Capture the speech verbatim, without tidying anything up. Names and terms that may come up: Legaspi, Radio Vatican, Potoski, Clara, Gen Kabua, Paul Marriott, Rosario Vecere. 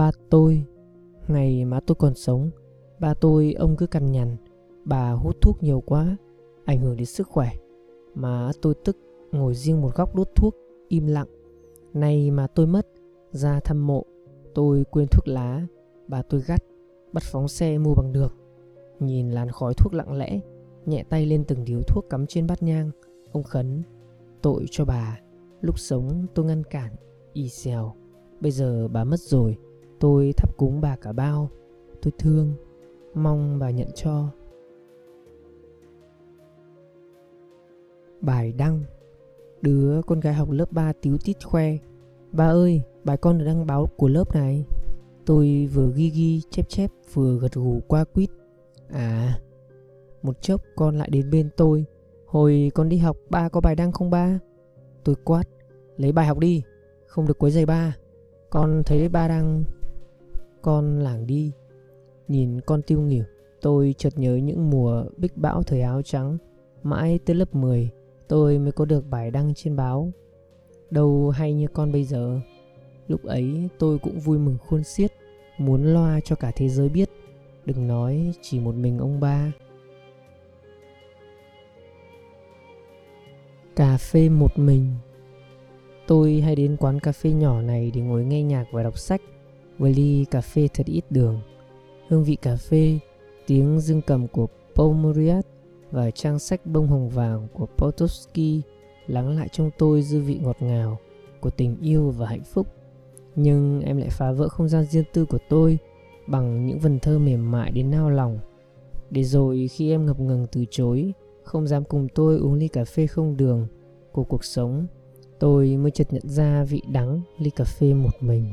Ba tôi, ngày má tôi còn sống, ba tôi ông cứ cằn nhằn, bà hút thuốc nhiều quá, ảnh hưởng đến sức khỏe. Má tôi tức, ngồi riêng một góc đốt thuốc, im lặng. Nay má tôi mất, ra thăm mộ, tôi quên thuốc lá, bà tôi gắt, bắt phóng xe mua bằng được. Nhìn làn khói thuốc lặng lẽ, nhẹ tay lên từng điếu thuốc cắm trên bát nhang, ông khấn, tội cho bà, lúc sống tôi ngăn cản, ì xèo. Bây giờ bà mất rồi, tôi thắp cúng bà cả bao, tôi thương, mong bà nhận cho. Bài đăng. Đứa con gái học lớp ba tíu tít khoe, bà ơi, bài con được đăng báo của lớp này. Tôi vừa ghi ghi chép chép vừa gật gù qua quýt. À, một chốc con lại đến bên tôi. Hồi con đi học ba có bài đăng không ba? Tôi quát, lấy bài học đi, không được quấy rầy ba. Con thấy ba đang... Con lảng đi. Nhìn con tiêu nghỉu, tôi chợt nhớ những mùa bích bão thời áo trắng. Mãi tới lớp mười tôi mới có được bài đăng trên báo. Đâu hay như con bây giờ. Lúc ấy tôi cũng vui mừng khôn xiết, muốn loa cho cả thế giới biết, đừng nói chỉ một mình ông ba. Cà phê một mình. Tôi hay đến quán cà phê nhỏ này để ngồi nghe nhạc và đọc sách, với ly cà phê thật ít đường. Hương vị cà phê, tiếng dương cầm của Paul Marriott và trang sách bông hồng vàng của Potoski lắng lại trong tôi dư vị ngọt ngào của tình yêu và hạnh phúc. Nhưng em lại phá vỡ không gian riêng tư của tôi bằng những vần thơ mềm mại đến nao lòng. Để rồi khi em ngập ngừng từ chối, không dám cùng tôi uống ly cà phê không đường của cuộc sống, tôi mới chợt nhận ra vị đắng ly cà phê một mình.